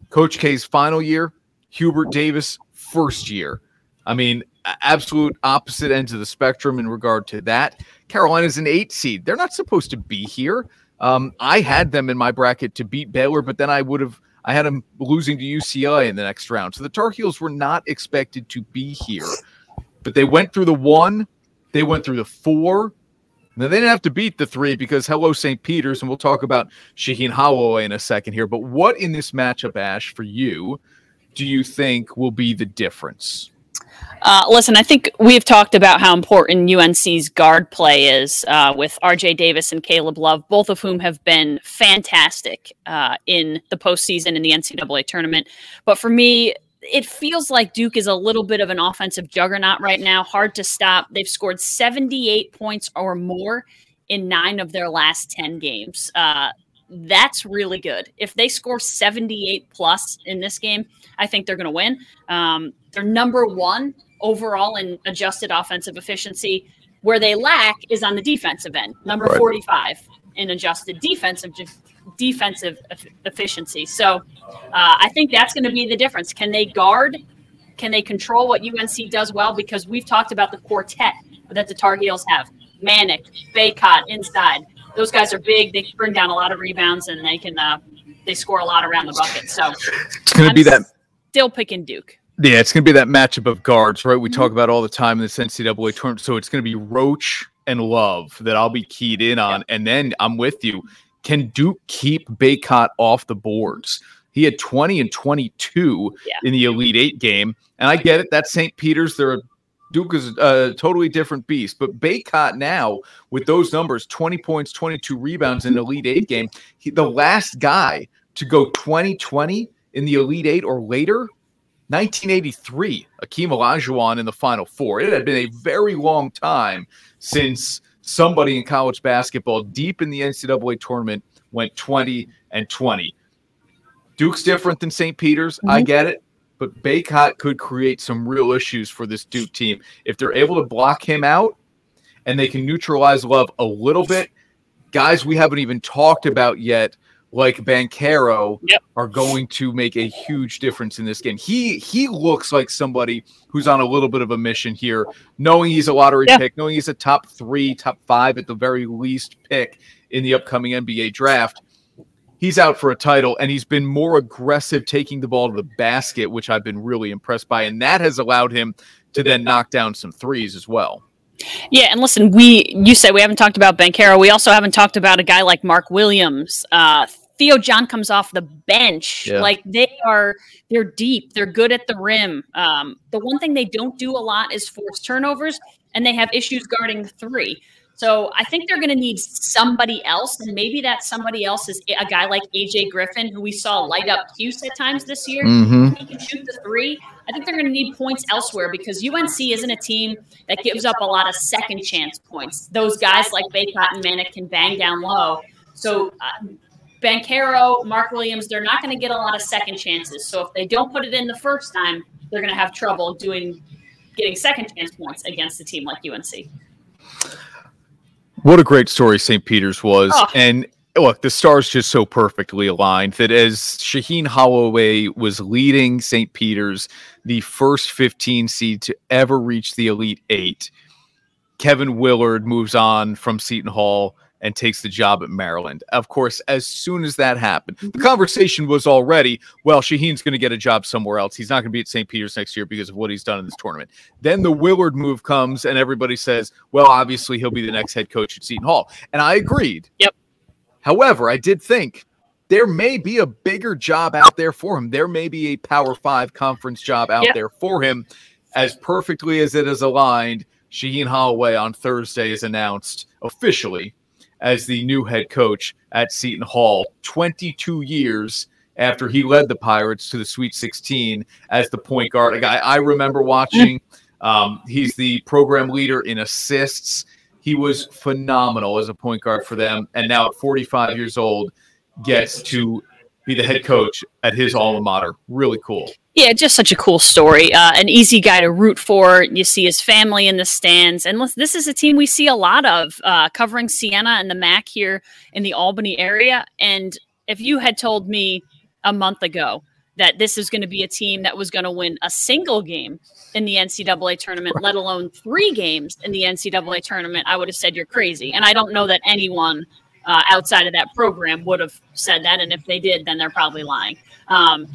Coach K's final year, Hubert Davis' first year. I mean, absolute opposite ends of the spectrum in regard to that. Carolina's an 8 seed. They're not supposed to be here. I had them in my bracket to beat Baylor, but then I had them losing to UCLA in the next round. So the Tar Heels were not expected to be here, but they went through the 1, they went through the 4. Now, they didn't have to beat the 3 because, hello, St. Peter's, and we'll talk about Shaheen Holloway in a second here. But what in this matchup, Ash, for you, do you think will be the difference? Listen, I think we've talked about how important UNC's guard play is with R.J. Davis and Caleb Love, both of whom have been fantastic in the postseason in the NCAA tournament. But for me, it feels like Duke is a little bit of an offensive juggernaut right now, hard to stop. They've scored 78 points or more in 9 of their last 10 games. That's really good. If they score 78 plus in this game, I think they're going to win. They're number 1 overall in adjusted offensive efficiency. Where they lack is on the defensive end, number 45 in adjusted defensive efficiency. So I think that's going to be the difference. Can they guard? Can they control what UNC does well? Because we've talked about the quartet that the Tar Heels have. Manic, Bacot inside. Those guys are big. They bring down a lot of rebounds, and they can they score a lot around the bucket. So it's going to be that. Still picking Duke. Yeah, it's going to be that matchup of guards, right? We talk about all the time in this NCAA tournament. So it's going to be Roach and Love that I'll be keyed in on. Yeah. And then I'm with you. Can Duke keep Bacot off the boards? He had 20 and 22 in the Elite Eight game. And I get it. That's St. Peter's. Duke is a totally different beast. But Bacot now, with those numbers, 20 points, 22 rebounds in the Elite Eight game, the last guy to go 20-20 in the Elite Eight or later, 1983, Akeem Olajuwon in the Final Four. It had been a very long time since somebody in college basketball deep in the NCAA tournament went 20-20. Duke's different than St. Peter's. I get it. But Bacot could create some real issues for this Duke team. If they're able to block him out and they can neutralize Love a little bit, guys we haven't even talked about yet, like Banchero, are going to make a huge difference in this game. He looks like somebody who's on a little bit of a mission here, knowing he's a lottery pick, knowing he's a top 5 at the very least pick in the upcoming NBA draft. He's out for a title, and he's been more aggressive taking the ball to the basket, which I've been really impressed by, and that has allowed him to then knock down some threes as well. Yeah, and listen, you said we haven't talked about Banchero. We also haven't talked about a guy like Mark Williams. Theo John comes off the bench. Yeah. Like, they're deep. They're good at the rim. The one thing they don't do a lot is force turnovers, and they have issues guarding the three. So I think they're going to need somebody else, and maybe that somebody else is a guy like A.J. Griffin, who we saw light up Hughes at times this year. He can shoot the 3. I think they're going to need points elsewhere because UNC isn't a team that gives up a lot of second-chance points. Those guys like Bacot and Manic can bang down low. So Banchero, Mark Williams, they're not going to get a lot of second chances. So if they don't put it in the first time, they're going to have trouble getting second-chance points against a team like UNC. What a great story St. Peter's was. And look, the stars just so perfectly aligned that as Shaheen Holloway was leading St. Peter's, the first 15 seed to ever reach the Elite Eight, Kevin Willard moves on from Seton Hall and takes the job at Maryland. Of course, as soon as that happened, the conversation was already, well, Shaheen's going to get a job somewhere else. He's not going to be at St. Peter's next year because of what he's done in this tournament. Then the Willard move comes, and everybody says, well, obviously he'll be the next head coach at Seton Hall. And I agreed. Yep. However, I did think there may be a bigger job out there for him. There may be a Power 5 conference job out there for him. As perfectly as it is aligned, Shaheen Holloway on Thursday is announced officially as the new head coach at Seton Hall, 22 years after he led the Pirates to the Sweet 16 as the point guard. A guy I remember watching. He's the program leader in assists. He was phenomenal as a point guard for them, and now at 45 years old, gets to be the head coach at his alma mater. Really cool. Yeah, just such a cool story. An easy guy to root for. You see his family in the stands. And listen, this is a team we see a lot of covering Siena and the MAC here in the Albany area. And if you had told me a month ago that this is going to be a team that was going to win a single game in the NCAA tournament, let alone three games in the NCAA tournament, I would have said you're crazy. And I don't know that anyone outside of that program would have said that. And if they did, then they're probably lying.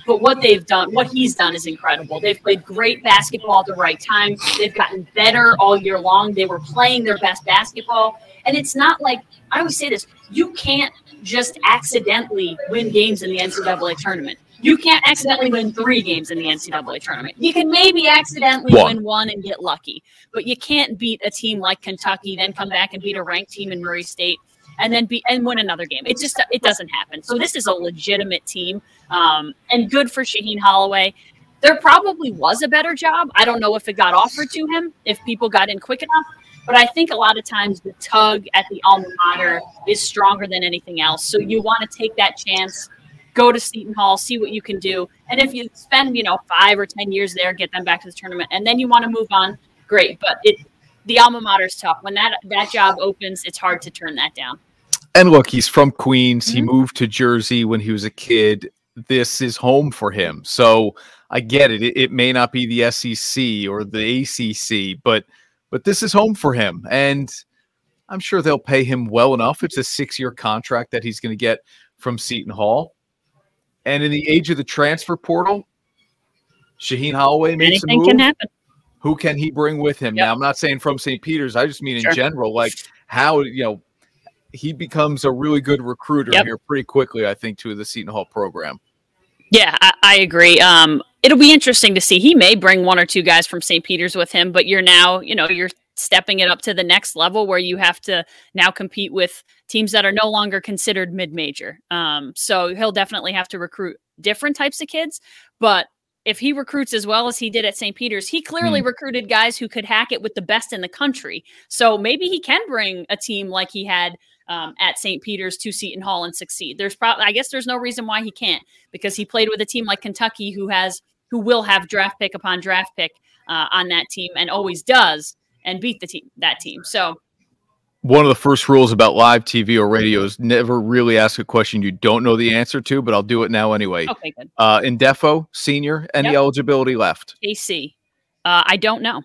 But what they've done, what he's done is incredible. They've played great basketball at the right time. They've gotten better all year long. They were playing their best basketball. And it's not like, I always say this, you can't just accidentally win games in the NCAA tournament. You can't accidentally win three games in the NCAA tournament. You can maybe accidentally win one and get lucky, but you can't beat a team like Kentucky, then come back and beat a ranked team in Murray State, and then win another game. It just, it doesn't happen. So this is a legitimate team, and good for Shaheen Holloway. There probably was a better job. I don't know if it got offered to him, if people got in quick enough. But I think a lot of times the tug at the alma mater is stronger than anything else. So you want to take that chance. Go to Seton Hall, see what you can do. And if you spend, 5 or 10 years there, get them back to the tournament, and then you want to move on, great. But the alma mater is tough. When that job opens, it's hard to turn that down. And look, he's from Queens. Mm-hmm. He moved to Jersey when he was a kid. This is home for him. So I get it. It may not be the SEC or the ACC, but this is home for him. And I'm sure they'll pay him well enough. It's a 6-year contract that he's going to get from Seton Hall. And in the age of the transfer portal, Shaheen Holloway makes a move. Anything can happen. Who can he bring with him? Yep. Now, I'm not saying from St. Peter's. I just mean in general, like how, he becomes a really good recruiter here pretty quickly, I think, to the Seton Hall program. Yeah, I agree. It'll be interesting to see. He may bring one or two guys from St. Peter's with him, but you're now, you're stepping it up to the next level where you have to now compete with teams that are no longer considered mid-major. So he'll definitely have to recruit different types of kids. But if he recruits as well as he did at St. Peter's, he clearly recruited guys who could hack it with the best in the country. So maybe he can bring a team like he had at St. Peter's to Seton Hall and succeed. I guess there's no reason why he can't, because he played with a team like Kentucky who will have draft pick upon draft pick on that team and always does. And beat that team. So, one of the first rules about live TV or radio is never really ask a question you don't know the answer to, but I'll do it now anyway. Okay, good. Indefo, senior, any eligibility left? AC. I don't know.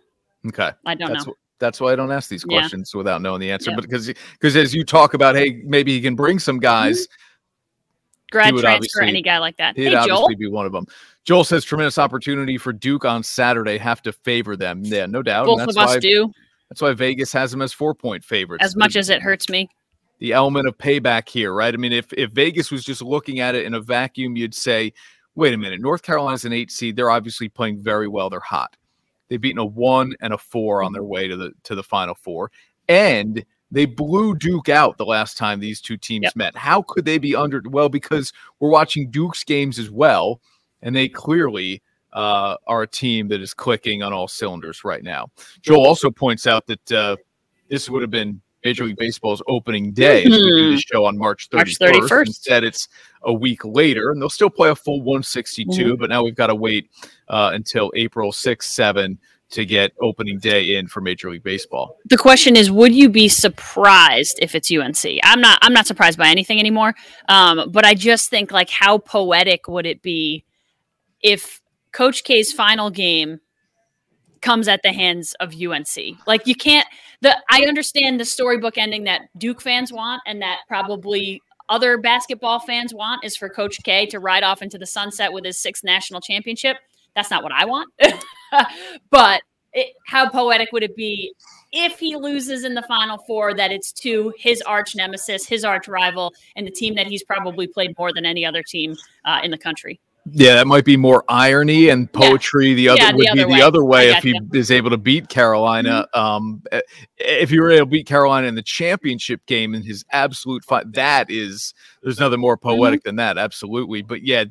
Okay. I don't know. That's why I don't ask these questions without knowing the answer. Yeah. But because as you talk about, hey, maybe he can bring some guys. Grad transfer, any guy like that. He'd obviously be one of them. Joel says tremendous opportunity for Duke on Saturday. Have to favor them. Yeah, no doubt. Both of us do. That's why Vegas has them as 4-point favorites. As much as it hurts me. The element of payback here, right? I mean, if Vegas was just looking at it in a vacuum, you'd say, wait a minute, North Carolina's an 8 seed. They're obviously playing very well. They're hot. They've beaten a 1 and a 4 on their way to the Final Four. And they blew Duke out the last time these two teams met. How could they be under? Well, because we're watching Duke's games as well, and they clearly are a team that is clicking on all cylinders right now. Joel also points out that this would have been Major League Baseball's opening day as we do this show on March 31st. Instead, it's a week later, and they'll still play a full 162, but now we've got to wait until April 6, 7 to get opening day in for Major League Baseball. The question is, would you be surprised if it's UNC? I'm not surprised by anything anymore. But I just think, like, how poetic would it be if Coach K's final game comes at the hands of UNC? Like, you can't, I understand the storybook ending that Duke fans want, and that probably other basketball fans want, is for Coach K to ride off into the sunset with his 6th national championship. That's not what I want. But how poetic would it be if he loses in the Final Four, that it's to his arch nemesis, his arch rival, and the team that he's probably played more than any other team in the country? Yeah, that might be more irony and poetry. Yeah. The other way if he is able to beat Carolina. Mm-hmm. If he were able to beat Carolina in the championship game in his absolute fight, there's nothing more poetic mm-hmm. than that. Absolutely. But yeah,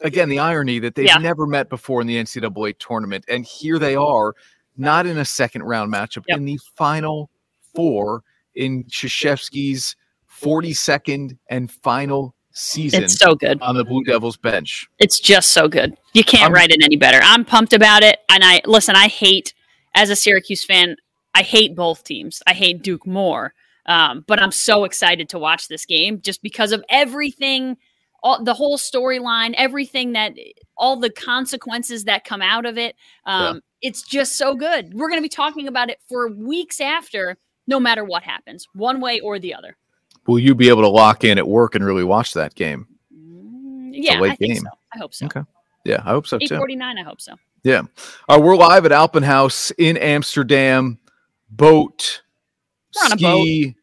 again, the irony that they've never met before in the NCAA tournament. And here they are, not in a second-round matchup, in the Final Four, in Krzyzewski's 42nd and final season. It's so good. On the Blue Devils bench. It's just so good. You can't write it any better. I'm pumped about it. And I hate, as a Syracuse fan, I hate both teams. I hate Duke more. But I'm so excited to watch this game just because of everything – the whole storyline, everything that, all the consequences that come out of it. It's just so good. We're going to be talking about it for weeks after, no matter what happens, one way or the other. Will you be able to lock in at work and really watch that game? Yeah, I think so. I hope so. Okay. Yeah, I hope so too. 8:49, I hope so. Yeah. We're live at Alpenhaus in Amsterdam. Boat, ski,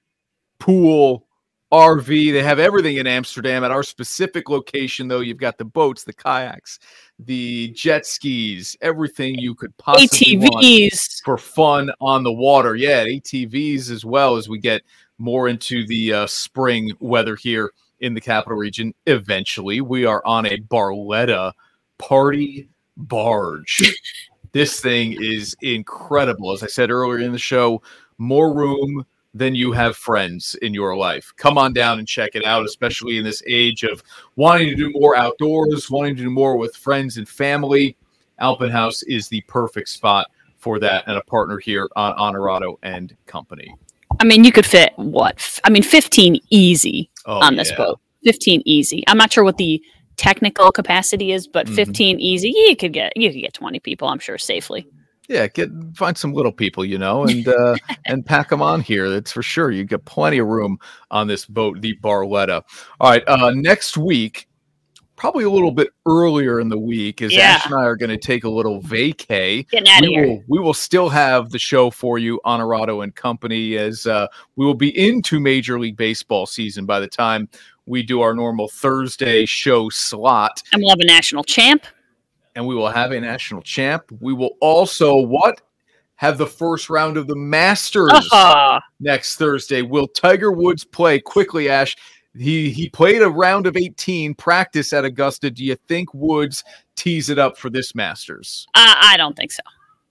pool, RV. They have everything in Amsterdam. At our specific location, though, you've got the boats, the kayaks, the jet skis, everything you could possibly want for fun on the water. Yeah, ATVs as well, as we get more into the spring weather here in the capital region. Eventually, we are on a Barletta party barge. This thing is incredible. As I said earlier in the show, more room then you have friends in your life. Come on down and check it out, especially in this age of wanting to do more outdoors, wanting to do more with friends and family. Alpenhaus is the perfect spot for that, and a partner here on Honorato and Company. I mean, you could fit 15 easy on this boat. 15 easy. I'm not sure what the technical capacity is, but 15 easy. You could get 20 people, I'm sure, safely. Yeah, find some little people, and pack them on here. That's for sure. You get plenty of room on this boat, the Barletta. All right, next week, probably a little bit earlier in the week, is Ash and I are going to take a little vacay. We will still have the show for you, Honorato and Company, as we will be into Major League Baseball season by the time we do our normal Thursday show slot. And we'll have a national champ. And we will have a national champ. We will also have the first round of the Masters next Thursday. Will Tiger Woods play? Quickly, Ash. He played a round of 18 practice at Augusta. Do you think Woods tees it up for this Masters? I don't think so.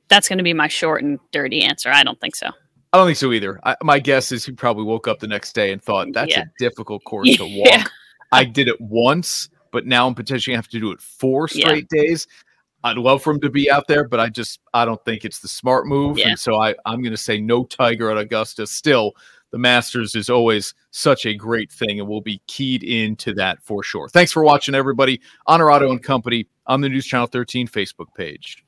That's going to be my short and dirty answer. I don't think so. I don't think so either. My guess is he probably woke up the next day and thought, that's a difficult course to walk. I did it once, but now I'm potentially going to have to do it 4 straight days. I'd love for him to be out there, but I don't think it's the smart move. Yeah. And so I'm going to say no Tiger at Augusta. Still, the Masters is always such a great thing, and we'll be keyed into that for sure. Thanks for watching, everybody. Honorato and Company on the News Channel 13 Facebook page.